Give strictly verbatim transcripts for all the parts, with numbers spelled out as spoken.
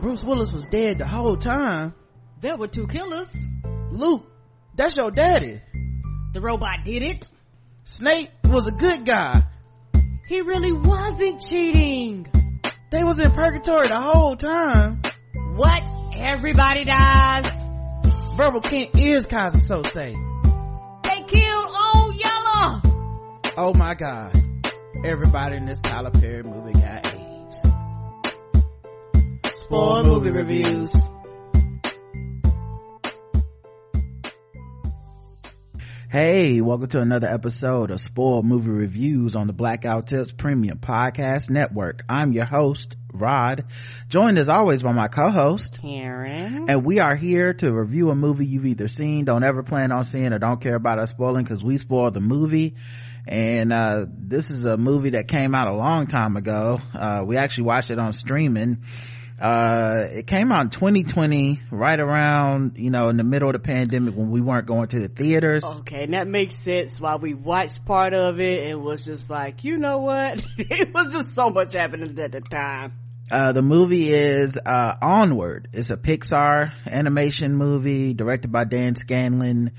Bruce Willis was dead the whole time. There were two killers. Luke, that's your daddy. The robot did it. Snape was a good guy. He really wasn't cheating. They was in purgatory the whole time. What? Everybody dies. Verbal Kent is Kaiser Soze. They killed Old Yeller. Oh my God. Everybody in this Tyler Perry movie got AIDS. Spoil movie reviews. Hey, welcome to another episode of Spoiled Movie Reviews on the Blackout Tips Premium Podcast Network. I'm your host, Rod, joined as always by my co-host, Karen. And we are here to review a movie you've either seen, don't ever plan on seeing, or don't care about us spoiling, because we spoiled the movie. And uh this is a movie that came out a long time ago. Uh we actually watched it on streaming. Uh it came out in twenty twenty, right around, you know, in the middle of the pandemic when we weren't going to the theaters. Okay, and that makes sense why we watched part of it and was just like, you know what? It was just so much happening at the time. Uh the movie is uh Onward. It's a Pixar animation movie directed by Dan Scanlon,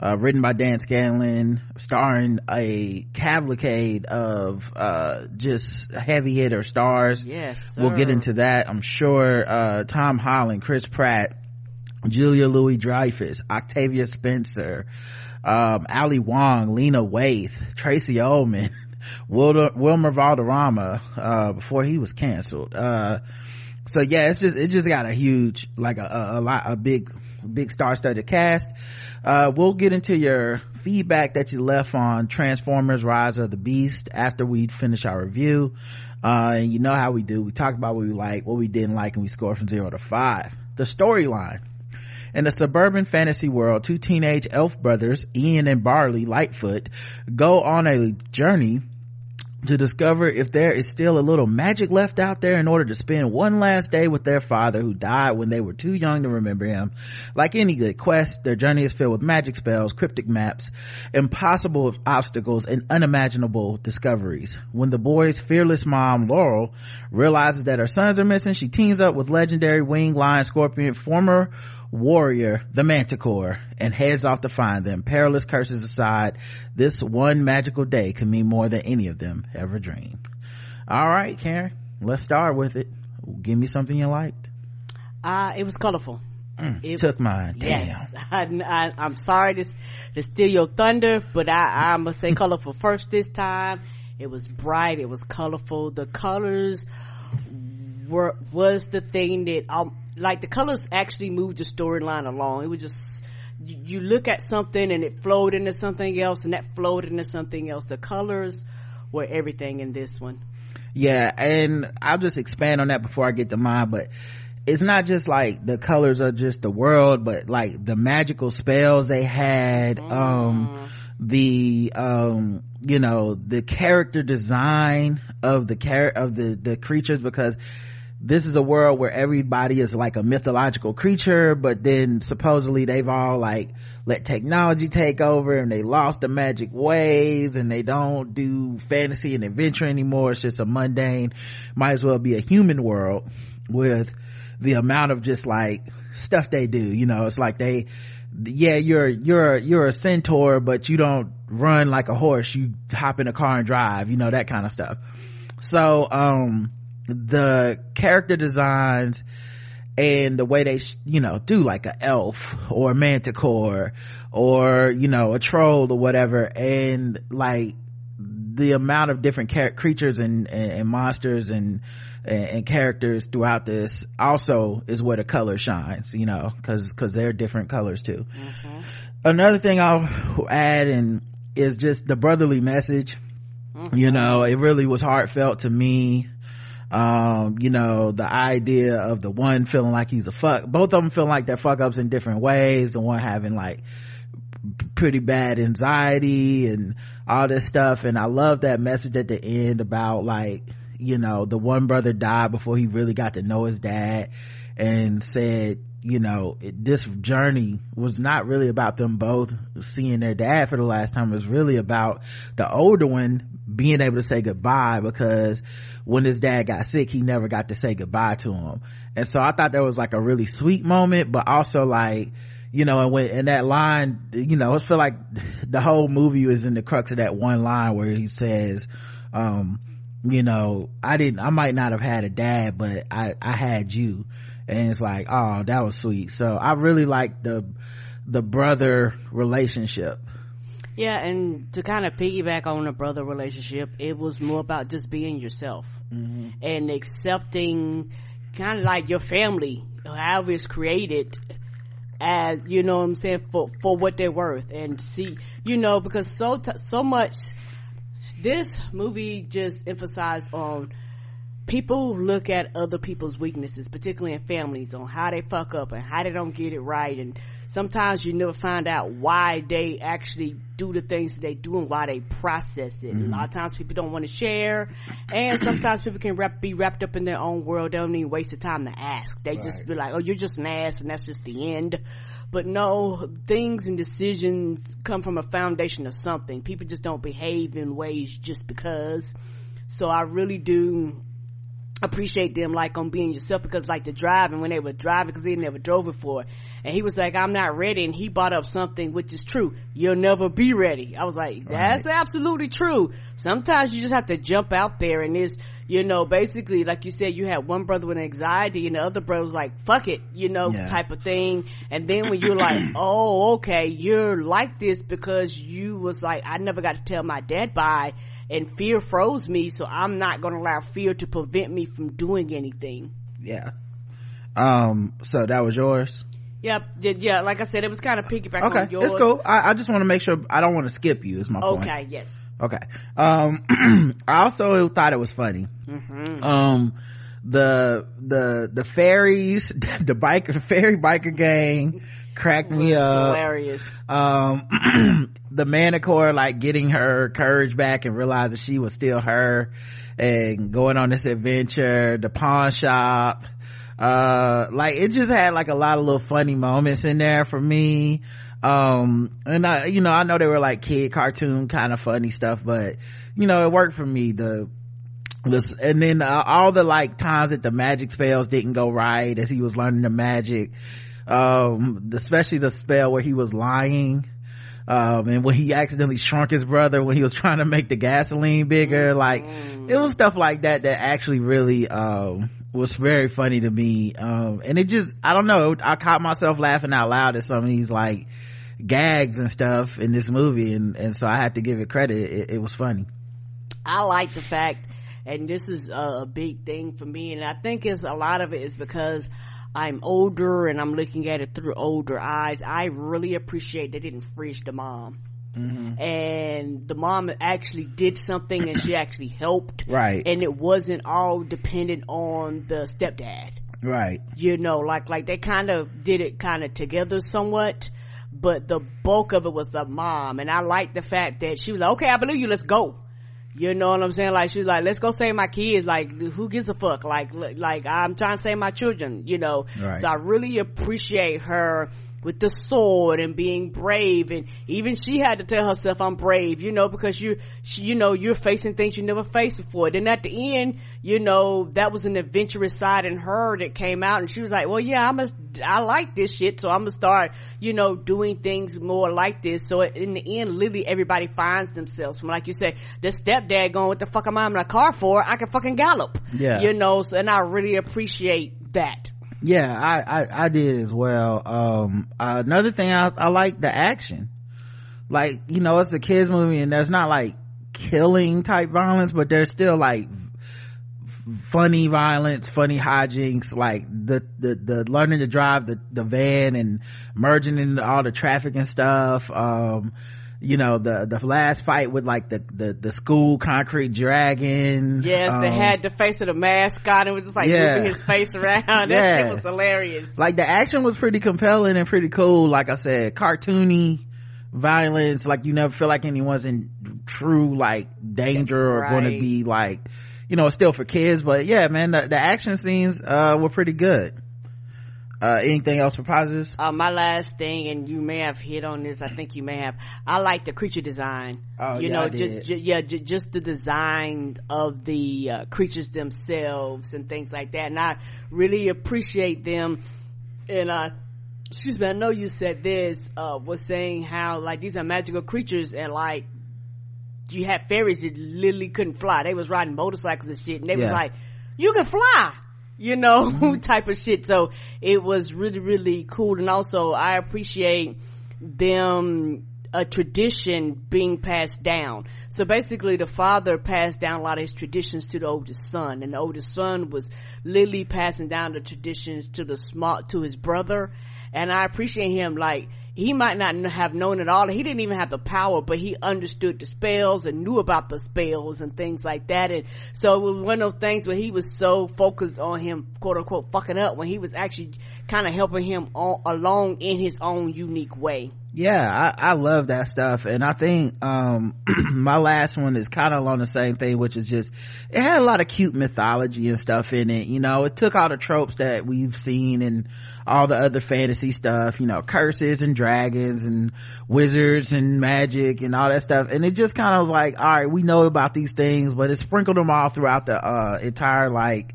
uh written by Dan Scanlon, starring a cavalcade of uh just heavy hitter stars. Yes, sir. We'll get into that, I'm sure. uh Tom Holland, Chris Pratt, Julia Louis-Dreyfus, Octavia Spencer, um Ali Wong, Lena Waithe, Tracy Ullman, Wilder, Wilmer Valderrama, uh before he was canceled. Uh so yeah, it's just it just got a huge, like a a, a lot a big big star-studded cast. Uh we'll get into your feedback that you left on Transformers: Rise of the Beasts after we finish our review. Uh and you know how we do, we talk about what we like, what we didn't like, and we score from zero to five. The storyline. In a suburban fantasy world, two teenage elf brothers, Ian and Barley Lightfoot, go on a journey to discover if there is still a little magic left out there in order to spend one last day with their father, who died when they were too young to remember him. Like any good quest, their journey is filled with magic spells, cryptic maps, impossible obstacles, and unimaginable discoveries. When the boys' fearless mom, Laurel, realizes that her sons are missing, she teams up with legendary winged lion scorpion, former warrior the Manticore, and heads off to find them. Perilous curses aside, this one magical day can mean more than any of them ever dreamed. All right, Karen, let's start with it. Give me something you liked. Uh it was colorful. Mm, it took mine. Damn. Yes, I, I, I'm sorry to, to steal your thunder, but I, I must say colorful first this time. It was bright, it was colorful. The colors were was the thing that um like the colors actually moved the storyline along. It was just, you, you look at something and it flowed into something else, and that flowed into something else. The colors were everything in this one. Yeah, and I'll just expand on that before I get to mine, but it's not just like the colors are just the world, but like the magical spells they had, mm. um the um you know, the character design of the char- of the the creatures, because this is a world where everybody is like a mythological creature, but then supposedly they've all like let technology take over and they lost the magic ways and they don't do fantasy and adventure anymore. It's just a mundane, might as well be a human world with the amount of just like stuff they do. You know, it's like they, yeah, you're, you're, you're a centaur, but you don't run like a horse. You hop in a car and drive, you know, that kind of stuff. So, um, the character designs and the way they, you know, do like an elf or a manticore or, you know, a troll or whatever, and like the amount of different car- creatures and, and, and monsters and, and and characters throughout this also is where the color shines, you know, because because they're different colors too. Mm-hmm. Another thing I'll add in is just the brotherly message. Mm-hmm. You know, it really was heartfelt to me. Um you know, the idea of the one feeling like he's a fuck, both of them feeling like they're fuck ups in different ways, the one having like p- pretty bad anxiety and all this stuff. And I love that message at the end about like, you know, the one brother died before he really got to know his dad, and said, you know, it, this journey was not really about them both seeing their dad for the last time. It was really about the older one being able to say goodbye, because when his dad got sick, he never got to say goodbye to him. And so I thought that was like a really sweet moment, but also like, you know, and when, and that line, you know, I feel like the whole movie is in the crux of that one line where he says, um, you know, I didn't, I might not have had a dad, but I, I had you. And it's like, oh, that was sweet. So I really like the the brother relationship. Yeah, and to kind of piggyback on the brother relationship, it was more about just being yourself, mm-hmm. and accepting kind of like your family, however it's created, as, you know what I'm saying, for for what they're worth. And see, you know, because so t- so much this movie just emphasized on people look at other people's weaknesses, particularly in families, on how they fuck up and how they don't get it right. And sometimes you never find out why they actually do the things that they do and why they process it. Mm-hmm. A lot of times people don't want to share, and sometimes people can wrap, be wrapped up in their own world. They don't even waste the time to ask. They right. just be like, oh, you're just an ass and that's just the end. But no, things and decisions come from a foundation of something. People just don't behave in ways just because. So I really do appreciate them, like, on being yourself, because like the driving, when they were driving, because they never drove before, and he was like, I'm not ready, and he brought up something which is true: you'll never be ready. I was like, that's right. Absolutely true. Sometimes you just have to jump out there, and it's, you know, basically like you said, you had one brother with anxiety and the other brother was like, fuck it, you know, yeah. type of thing. And then when you're like, oh, okay, you're like this because you was like, I never got to tell my dad bye, and fear froze me, so I'm not gonna allow fear to prevent me from doing anything. Yeah. Um so that was yours? Yep. Yeah, like I said, it was kind of piggyback okay, on yours. It's cool. I, I just want to make sure I don't want to skip you is my okay, point. Okay, yes. Okay. Um, I also thought it was funny. Mm-hmm. Um, the, the, the fairies, the biker, fairy biker gang cracked me up. Hilarious. Um, the Manticore, like, getting her courage back and realizing she was still her and going on this adventure, the pawn shop. Uh, like, it just had like a lot of little funny moments in there for me. Um, and I, you know, I know they were like kid cartoon kind of funny stuff, but, you know, it worked for me. The, this, and then uh, all the like times that the magic spells didn't go right as he was learning the magic, um, especially the spell where he was lying, um, and when he accidentally shrunk his brother when he was trying to make the gasoline bigger, like, it was stuff like that that actually really, um, was very funny to me. Um, and it just, I don't know, I caught myself laughing out loud at some of these like gags and stuff in this movie, and and so I have to give it credit. It, it was funny. I like the fact, and this is a big thing for me, and I think it's a lot of it is because I'm older and I'm looking at it through older eyes. I really appreciate they didn't freeze the mom. Mm-hmm. And the mom actually did something, and she actually helped, right? And it wasn't all dependent on the stepdad, right? You know, like like they kind of did it kind of together somewhat, but the bulk of it was the mom. And I like the fact that she was like, okay, I believe you, let's go. You know what I'm saying? Like, she was like, let's go save my kids. Like, who gives a fuck? Like, like I'm trying to save my children, you know? Right. So I really appreciate her with the sword and being brave. And even she had to tell herself, I'm brave, you know, because you, she, you know, you're facing things you never faced before. Then at the end, you know, that was an adventurous side in her that came out, and she was like, well, yeah, I'm a, I like this shit, so I'm gonna start, you know, doing things more like this. So in the end, literally everybody finds themselves, from, like you say, the stepdad going, what the fuck am I in a car for? I can fucking gallop. Yeah. You know, so, and I really appreciate that. Yeah, I, I, I did as well. Um, uh, another thing, I, I like the action. Like, you know, it's a kids movie and there's not like killing type violence, but there's still like funny violence, funny hijinks, like the, the, the learning to drive the, the van and merging into all the traffic and stuff. Um, you know, the the last fight with like the the, the school concrete dragon. Yes, um, they had the face of the mascot and was just like yeah. moving his face around. Yeah. It was hilarious. Like, the action was pretty compelling and pretty cool. Like I said, cartoony violence. Like, you never feel like anyone's in true like danger or right. going to be like, you know, it's still for kids, but yeah, man, the, the action scenes uh were pretty good. Uh anything else for positives? Uh my last thing, and you may have hit on this, I think you may have, I like the creature design. Oh, you yeah, know I did. just ju- yeah ju- just the design of the uh, creatures themselves and things like that, and I really appreciate them. And I uh, excuse me, I know you said this uh was saying how like these are magical creatures, and like you had fairies that literally couldn't fly, they was riding motorcycles and shit, and they yeah. was like, you can fly, you know, mm-hmm. type of shit. So it was really, really cool. And also I appreciate them, a tradition being passed down. So basically the father passed down a lot of his traditions to the oldest son, and the oldest son was literally passing down the traditions to the small, to his brother. And I appreciate him, like, he might not have known it all, he didn't even have the power, but he understood the spells and knew about the spells and things like that. And so it was one of those things where he was so focused on him quote unquote fucking up, when he was actually kind of helping him on, along in his own unique way. Yeah, I, I love that stuff. And I think um my last one is kind of along the same thing, which is just, it had a lot of cute mythology and stuff in it. You know, it took all the tropes that we've seen and all the other fantasy stuff, you know, curses and dragons and wizards and magic and all that stuff, and it just kind of was like, all right, we know about these things, but it sprinkled them all throughout the uh entire like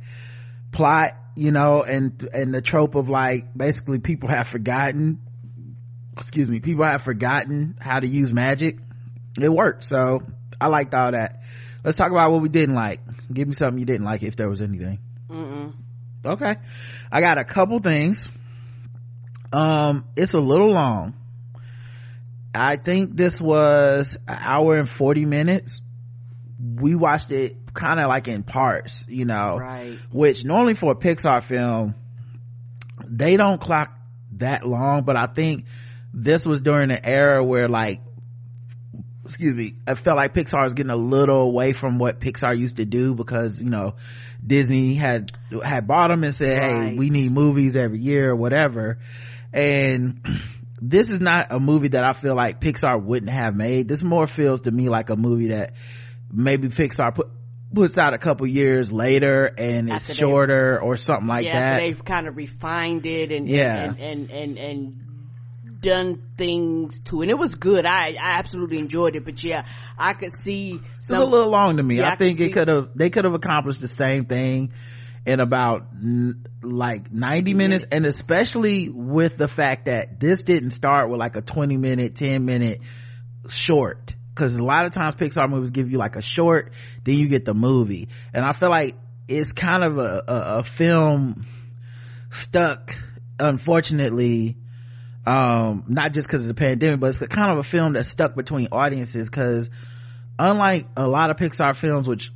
plot, you know. And and the trope of like, basically people have forgotten excuse me people have forgotten how to use magic, it worked. So I liked all that. Let's talk about what we didn't like. Give me something you didn't like, if there was anything. Mm-mm. Okay, I got a couple things. Um it's a little long. I think this was an hour and forty minutes. We watched it kind of like in parts, you know, right. Which normally for a Pixar film they don't clock that long, but I think this was during an era where like, excuse me, I felt like Pixar was getting a little away from what Pixar used to do, because, you know, Disney had had bought them and said, right. Hey, we need movies every year or whatever. And this is not a movie that I feel like Pixar wouldn't have made. This more feels to me like a movie that maybe Pixar put puts out a couple years later, and it's after shorter or something like yeah, that. They've kind of refined it and yeah and and and, and, and done things to, and it was good. I, I absolutely enjoyed it, but yeah, I could see some, it was a little long to me. Yeah, I, I think it could have, they could have accomplished the same thing in about n- like ninety minutes, and especially with the fact that this didn't start with like a twenty minute, ten minute short, because a lot of times Pixar movies give you like a short, then you get the movie. And I feel like it's kind of a, a, a film stuck, unfortunately, um not just because of the pandemic, but it's a kind of a film that's stuck between audiences, because unlike a lot of Pixar films which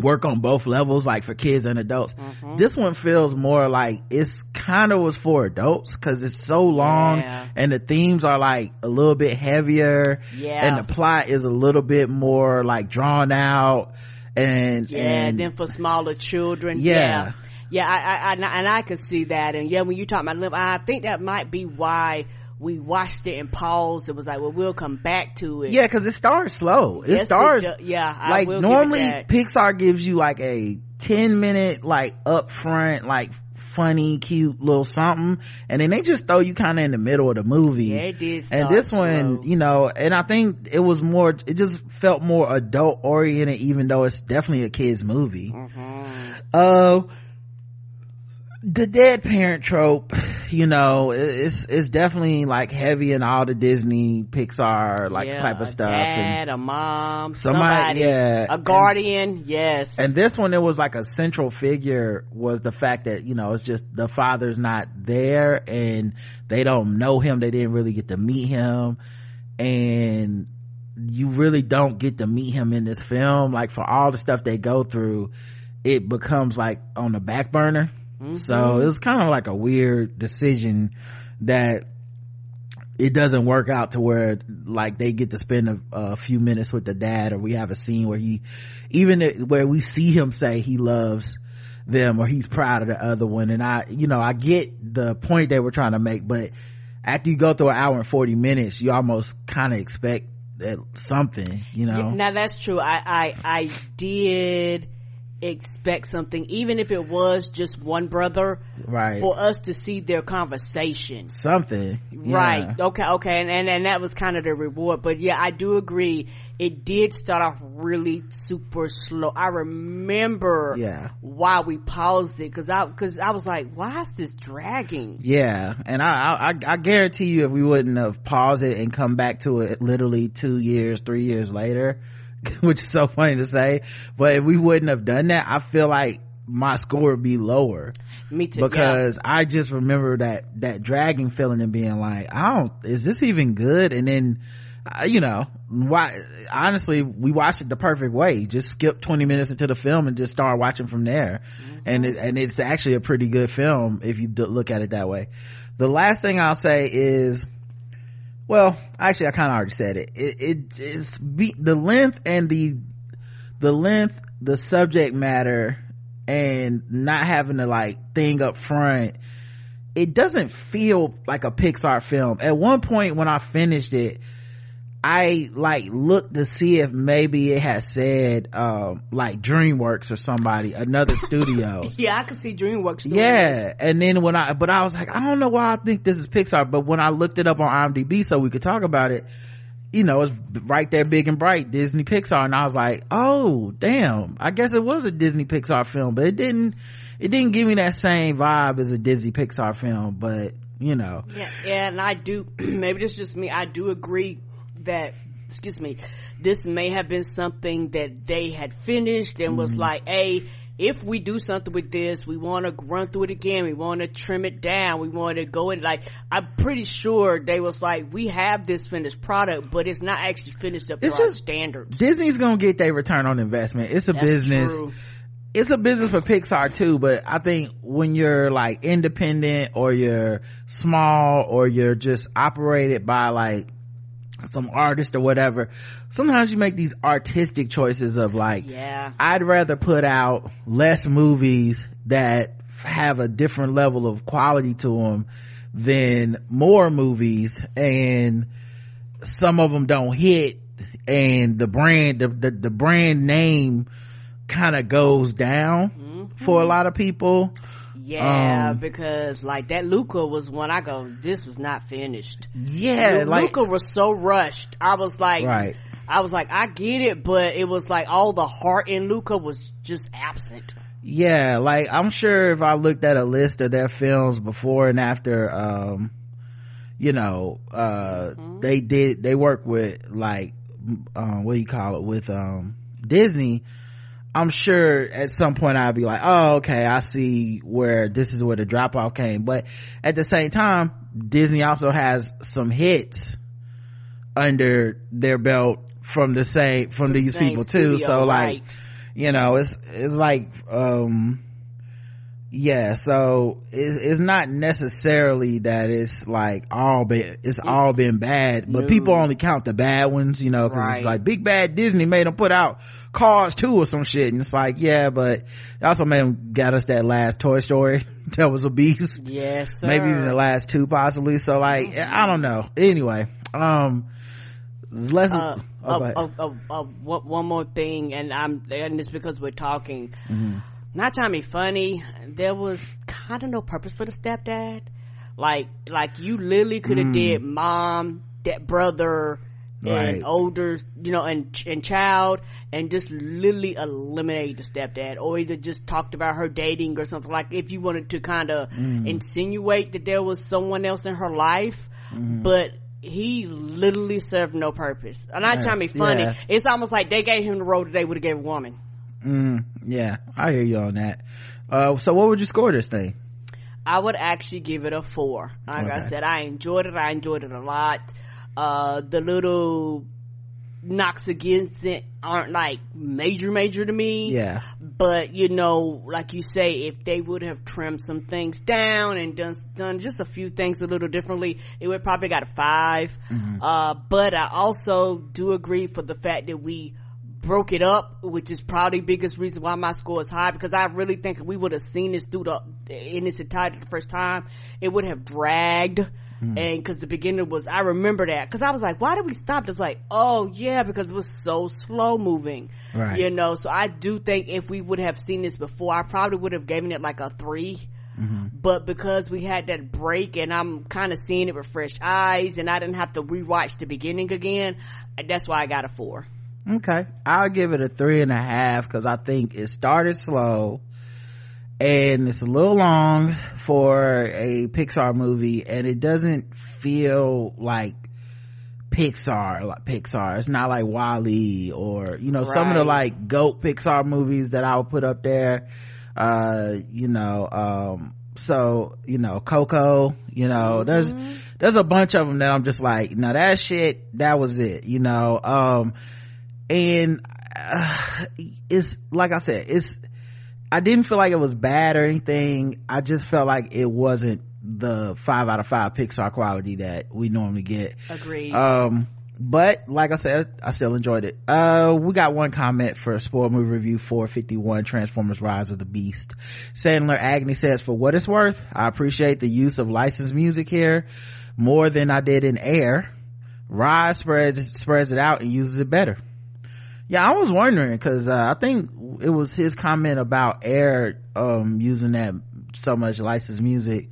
work on both levels, like for kids and adults, mm-hmm. this one feels more like it's kind of was for adults, because it's so long yeah. and the themes are like a little bit heavier yeah. and the plot is a little bit more like drawn out and yeah and then for smaller children yeah, yeah. Yeah, I, I, I, and I could see that. And yeah, when you talk about, I think that might be why we watched it and paused. It was like, well, we'll come back to it. Yeah, cause it starts slow. It yes, starts, it do- yeah, I like will normally give it that. Pixar gives you like a ten minute, like upfront, like funny, cute little something. And then they just throw you kind of in the middle of the movie. Yeah, it did start and this slow. One, you know, and I think it was more, it just felt more adult oriented, even though it's definitely a kid's movie. Mm-hmm. Uh, the dead parent trope, you know, it's it's definitely like heavy in all the Disney Pixar like yeah, type of stuff. A dad, and a mom, somebody, somebody yeah, a guardian, and, yes. And this one, it was like a central figure was the fact that, you know, it's just the father's not there and they don't know him. They didn't really get to meet him, and you really don't get to meet him in this film. Like for all the stuff they go through, it becomes like on the back burner. Mm-hmm. So it was kind of like a weird decision that it doesn't work out to where like they get to spend a, a few minutes with the dad, or we have a scene where he, even where we see him say he loves them or he's proud of the other one. And I, you know, I get the point they were trying to make, but after you go through an hour and forty minutes, you almost kind of expect that something, you know. Now that's true. I, I, I did expect something, even if it was just one brother, right, for us to see their conversation, something, right? Yeah. okay okay and, and and that was kind of the reward. But yeah, I do agree, it did start off really super slow. I remember yeah why we paused it, because i because i was like, why is this dragging? Yeah. And I, I i guarantee you, if we wouldn't have paused it and come back to it literally two years three years later, which is so funny to say, but if we wouldn't have done that, I feel like my score would be lower. Me too. Because yeah. I just remember that that dragging feeling and being like, I don't, is this even good? And then uh, you know why, honestly, we watched it the perfect way. Just skip twenty minutes into the film and just start watching from there. Mm-hmm. and it, and it's actually a pretty good film if you do look at it that way. The last thing I'll say is, well, actually, I kind of already said it. It, it it's be, the length and the the length, the subject matter, and not having to like thing up front. It doesn't feel like a Pixar film. At one point when I finished it, I like looked to see if maybe it had said um like DreamWorks or somebody, another studio. Yeah, I could see DreamWorks studios. Yeah. And then when I but I was like, I don't know why I think this is Pixar, but when I looked it up on IMDb so we could talk about it, you know, it's right there big and bright, Disney Pixar, and I was like, oh damn, I guess it was a Disney Pixar film, but it didn't it didn't give me that same vibe as a Disney Pixar film. But you know, yeah, yeah and I do maybe this is just me, I do agree that, excuse me, this may have been something that they had finished and was mm-hmm. like, hey, if we do something with this, we want to run through it again, we want to trim it down, we want to go in, like, I'm pretty sure they was like, we have this finished product, but it's not actually finished up to our standards. Disney's gonna get their return on investment. It's a That's business true. It's a business for Pixar too, but I think when you're like independent or you're small or you're just operated by like some artist or whatever, sometimes you make these artistic choices of like, yeah, I'd rather put out less movies that have a different level of quality to them than more movies, and some of them don't hit, and the brand the the, the brand name kind of goes down mm-hmm. for a lot of people. Yeah, um, because like that Luca was one I go, this was not finished. Yeah, L- like, Luca was so rushed. I was like, right. I was like, I get it, but it was like all the heart in Luca was just absent. Yeah, like I'm sure if I looked at a list of their films before and after, um, you know, uh, mm-hmm. they did, they worked with like, um, what do you call it, with um, Disney. I'm sure at some point I'd be like, oh, okay, I see where this is where the drop off came. But at the same time, Disney also has some hits under their belt from the same, from these people too. So like, you know, it's, it's like, um, yeah, so it's, it's not necessarily that it's like all been, it's mm. all been bad, but no. people only count the bad ones, you know, because right. it's like big bad Disney made them put out Cars two or some shit, and it's like, yeah, but they also made them, got us that last Toy Story that was a beast. Yes, sir. Maybe even the last two possibly. So like, mm-hmm. I don't know. Anyway, um, let's. Uh, oh, oh, oh, oh, one more thing, and I'm and it's because we're talking. Mm-hmm. Not trying to be funny, there was kind of no purpose for the stepdad. Like, like you literally could have mm. did mom, that brother, right. and older, you know, and and child, and just literally eliminated the stepdad, or either just talked about her dating or something. Like if you wanted to kind of mm. insinuate that there was someone else in her life, mm. but he literally served no purpose. I'm not yes. trying to be funny. Yeah. It's almost like they gave him the role that they would have gave a woman. Mm, yeah, I hear you on that. Uh, so what would you score this thing? I would actually give it a four. Like okay. I said, I enjoyed it. I enjoyed it a lot. Uh, the little knocks against it aren't like major, major to me. Yeah. But you know, like you say, if they would have trimmed some things down and done, done just a few things a little differently, it would probably got a five. Mm-hmm. Uh, but I also do agree for the fact that we broke it up, which is probably the biggest reason why my score is high, because I really think if we would have seen this through the in its entirety the first time, it would have dragged. Mm. And because the beginning was, I remember that because I was like, why did we stop? It's like, oh yeah, because it was so slow moving, right. You know. So I do think if we would have seen this before, I probably would have given it like a three. Mm-hmm. But because we had that break and I'm kind of seeing it with fresh eyes and I didn't have to rewatch the beginning again, that's why I got a four. Okay, I'll give it a three and a half because I think it started slow and it's a little long for a Pixar movie, and it doesn't feel like Pixar, like Pixar. It's not like WALL-E or, you know, right. Some of the like GOAT Pixar movies that I would put up there. Uh, you know, um, so, you know, Coco, you know, mm-hmm. there's, there's a bunch of them that I'm just like, no, that shit, that was it, you know, um, and, uh, it's, like I said, it's, I didn't feel like it was bad or anything. I just felt like it wasn't the five out of five Pixar quality that we normally get. Agreed. Um, but like I said, I still enjoyed it. Uh, we got one comment for Spoil Movie Review four fifty-one, Transformers: Rise of the Beast. Sandler Agnew says, for what it's worth, I appreciate the use of licensed music here more than I did in Air. Rod spreads, spreads it out and uses it better. Yeah, I was wondering because uh, I think it was his comment about Air um, using that so much licensed music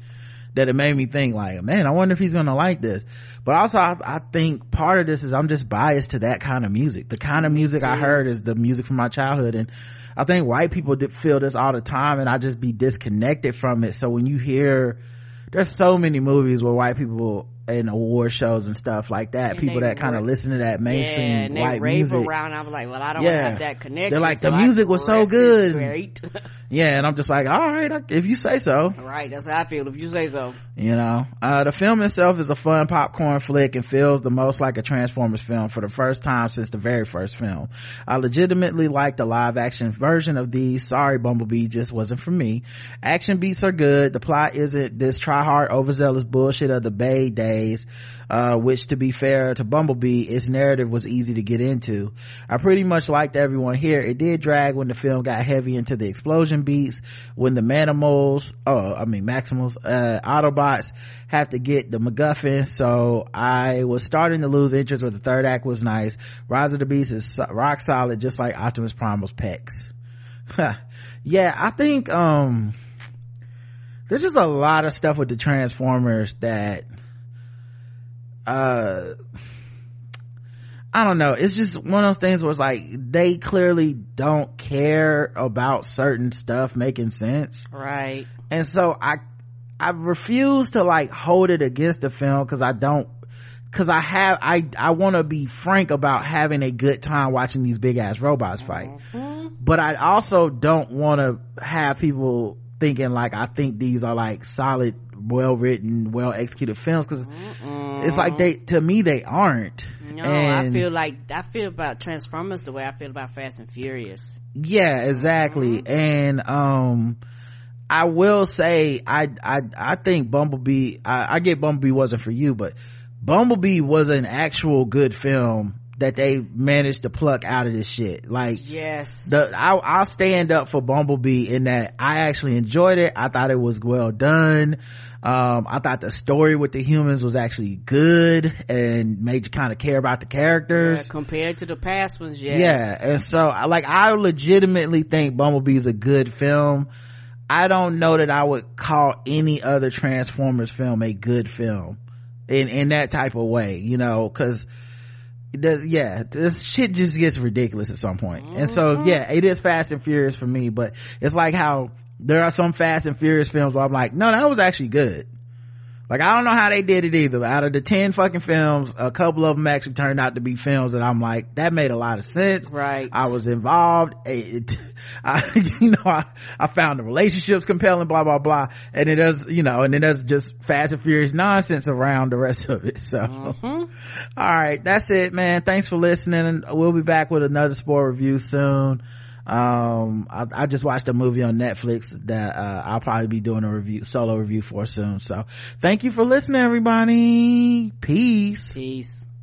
that it made me think like, man, I wonder if he's gonna like this. But also I, I think part of this is I'm just biased to that kind of music. The kind of music I heard is the music from my childhood, and I think white people did feel this all the time, and I just be disconnected from it. So when you hear, there's so many movies where white people in award shows and stuff like that, and people that kind of listen to that mainstream yeah, and they white rave music around. I was like, well, I don't yeah. have that connection. They're like, the so music was so good. Yeah, and I'm just like, all right, if you say so. Right, that's how I feel. If you say so, you know. Uh, the film itself is a fun popcorn flick and feels the most like a Transformers film for the first time since the very first film. I legitimately liked the live action version of these. Sorry, Bumblebee just wasn't for me. Action beats are good. The plot isn't this try hard, overzealous bullshit of the Bay Day. Uh, which, to be fair to Bumblebee, its narrative was easy to get into. I pretty much liked everyone here. It did drag when the film got heavy into the explosion beats, when the Maximals, oh, I mean Maximals, uh, Autobots have to get the MacGuffin, so I was starting to lose interest, but the third act was nice. Rise of the Beast is rock solid, just like Optimus Prime's pecs. Yeah, I think, um, there's just a lot of stuff with the Transformers that uh I don't know, it's just one of those things where it's like they clearly don't care about certain stuff making sense, right? And so i i refuse to like hold it against the film because i don't because i have i i want to be frank about having a good time watching these big ass robots fight. Mm-hmm. But I also don't want to have people thinking like I think these are like solid, well written, well executed films, because it's like they, to me, they aren't. No, and I feel like I feel about Transformers the way I feel about Fast and Furious. Yeah, exactly. Mm-hmm. And um I will say I I I think Bumblebee, I, I get Bumblebee wasn't for you, but Bumblebee was an actual good film that they managed to pluck out of this shit. Like, yes, the, I, I'll stand up for Bumblebee in that I actually enjoyed it. I thought it was well done. Um, I thought the story with the humans was actually good and made you kind of care about the characters. Yeah, compared to the past ones, yes. Yeah, and so, like, I legitimately think Bumblebee is a good film. I don't know that I would call any other Transformers film a good film in, in that type of way, you know, because Does, yeah, this shit just gets ridiculous at some point. And so, yeah, it is Fast and Furious for me, but it's like how there are some Fast and Furious films where I'm like, no, that was actually good. Like, I don't know how they did it either. Out of the ten fucking films, a couple of them actually turned out to be films that I'm like, that made a lot of sense. Right. I was involved. It, it, I, you know, I, I found the relationships compelling, blah, blah, blah. And it does, you know, and it does just Fast and Furious nonsense around the rest of it. So, mm-hmm. All right. That's it, man. Thanks for listening. We'll be back with another sport review soon. um I, I just watched a movie on Netflix that uh I'll probably be doing a review solo review for soon. So thank you for listening, everybody. Peace peace